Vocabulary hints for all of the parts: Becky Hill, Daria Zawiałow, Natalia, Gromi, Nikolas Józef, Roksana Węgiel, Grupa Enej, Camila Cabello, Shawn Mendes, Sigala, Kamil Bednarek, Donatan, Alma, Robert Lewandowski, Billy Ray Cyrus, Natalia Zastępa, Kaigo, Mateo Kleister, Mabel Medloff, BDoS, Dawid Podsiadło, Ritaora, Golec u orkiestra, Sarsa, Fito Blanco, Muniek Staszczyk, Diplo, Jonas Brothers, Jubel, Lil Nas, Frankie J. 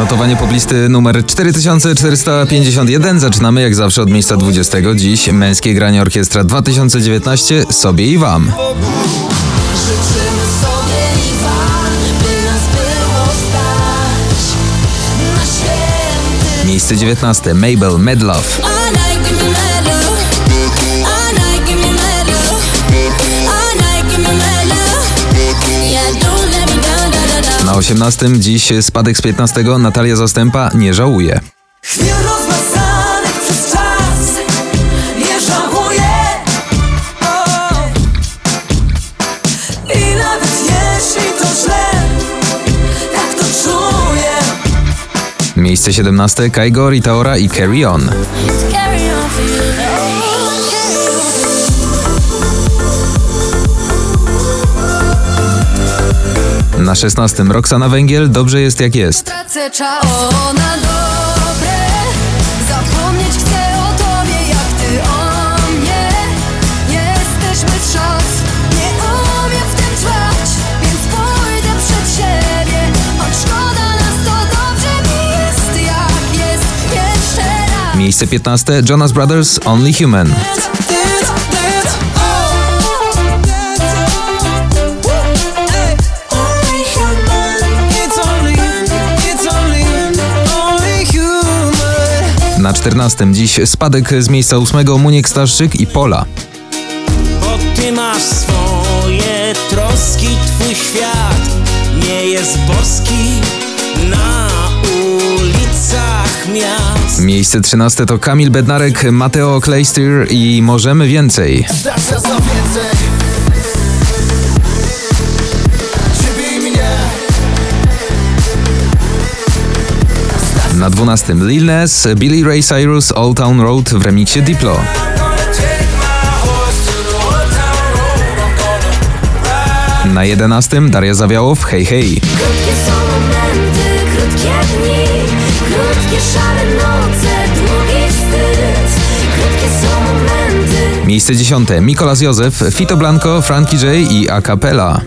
Notowanie poplisty numer 4451. Zaczynamy jak zawsze od miejsca 20. Dziś Męskie Granie Orkiestra 2019. Sobie i wam. Życzymy sobie i wam, by nas było stać na święty. Miejsce 19. Mabel Medloff. Na 18. dziś spadek z 15. Natalia Zastępa, Nie żałuje. Przez czas, nie żałuję. I nawet jeśli to źle, tak to czuję. Miejsce 17. Kaigo, Ritaora i Carry On. Na 16. Roksana Węgiel, Dobrze jest jak jest. Miejsce 15. Jonas Brothers, Only Human. Na 14. dziś spadek z miejsca 8. Muniek Staszczyk i Pola. Bo ty masz swoje troski, twój świat nie jest boski na ulicach miast. Miejsce 13. to Kamil Bednarek, Mateo Kleister i Możemy Więcej. Na 12. Lil Nas, Billy Ray Cyrus, Old Town Road w remiksie Diplo. Na 11. Daria Zawiałow, Hej Hej. Krótkie są momenty, krótkie dni, krótkie szare noce, długi wstyd, krótkie są momenty. Miejsce 10. Nikolas Józef, Fito Blanco, Frankie J i A Cappella.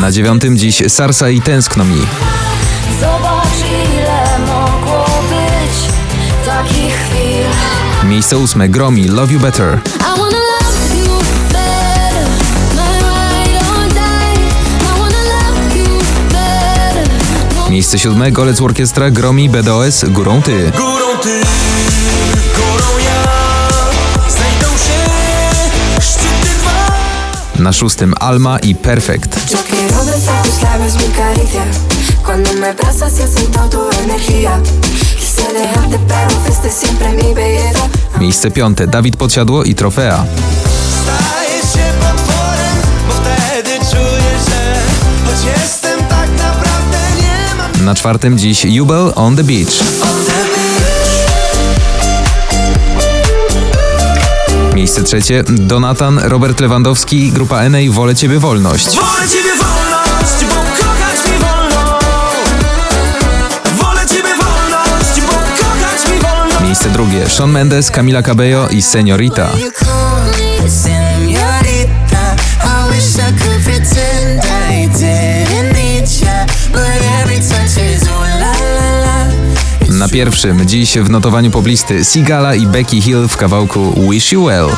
Na 9. dziś Sarsa i Tęskno mi. Zobacz, ile mogło być takich chwil. Miejsce 8. Gromi, Love You Better. Miejsce 7. Golec u orkiestra, Gromi, BDoS, Górą ty. Górą ty. Na 6. Alma i Perfekt. Miejsce 5. Dawid Podsiadło i Trofea. Stajesz się potworem, bo wtedy czuję, że choć jestem tak naprawdę nie mam. Na 4. dziś Jubel, On the Beach. Miejsce 3. Donatan, Robert Lewandowski, Grupa Enej, Wolę Ciebie Wolność. Wolę Ciebie wolność, bo kochać mi wolno. Wolę Ciebie wolność, bo kochać mi wolno. Miejsce 2. Shawn Mendes, Camila Cabello i Seniorita. Na 1. dziś w notowaniu poblisty Sigala i Becky Hill w kawałku Wish You Well.